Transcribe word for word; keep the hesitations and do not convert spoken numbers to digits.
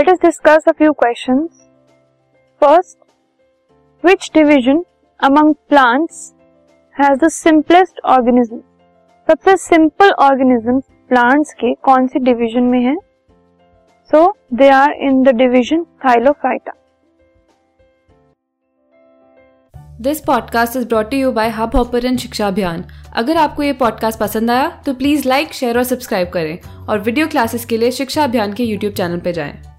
Let us discuss a few questions. First, which division among plants has the simplest organism? सबसे simple organisms plants के कौन सी division में है? So they are in the division Psilophyta. This podcast is brought you by Hubhopper and Shiksha Abhiyan. अगर आपको ये podcast पसंद आया तो प्लीज़ लाइक, शेयर और सब्सक्राइब करें और वीडियो क्लासेस के लिए शिक्षा अभियान के यूट्यूब चैनल पर जाएं।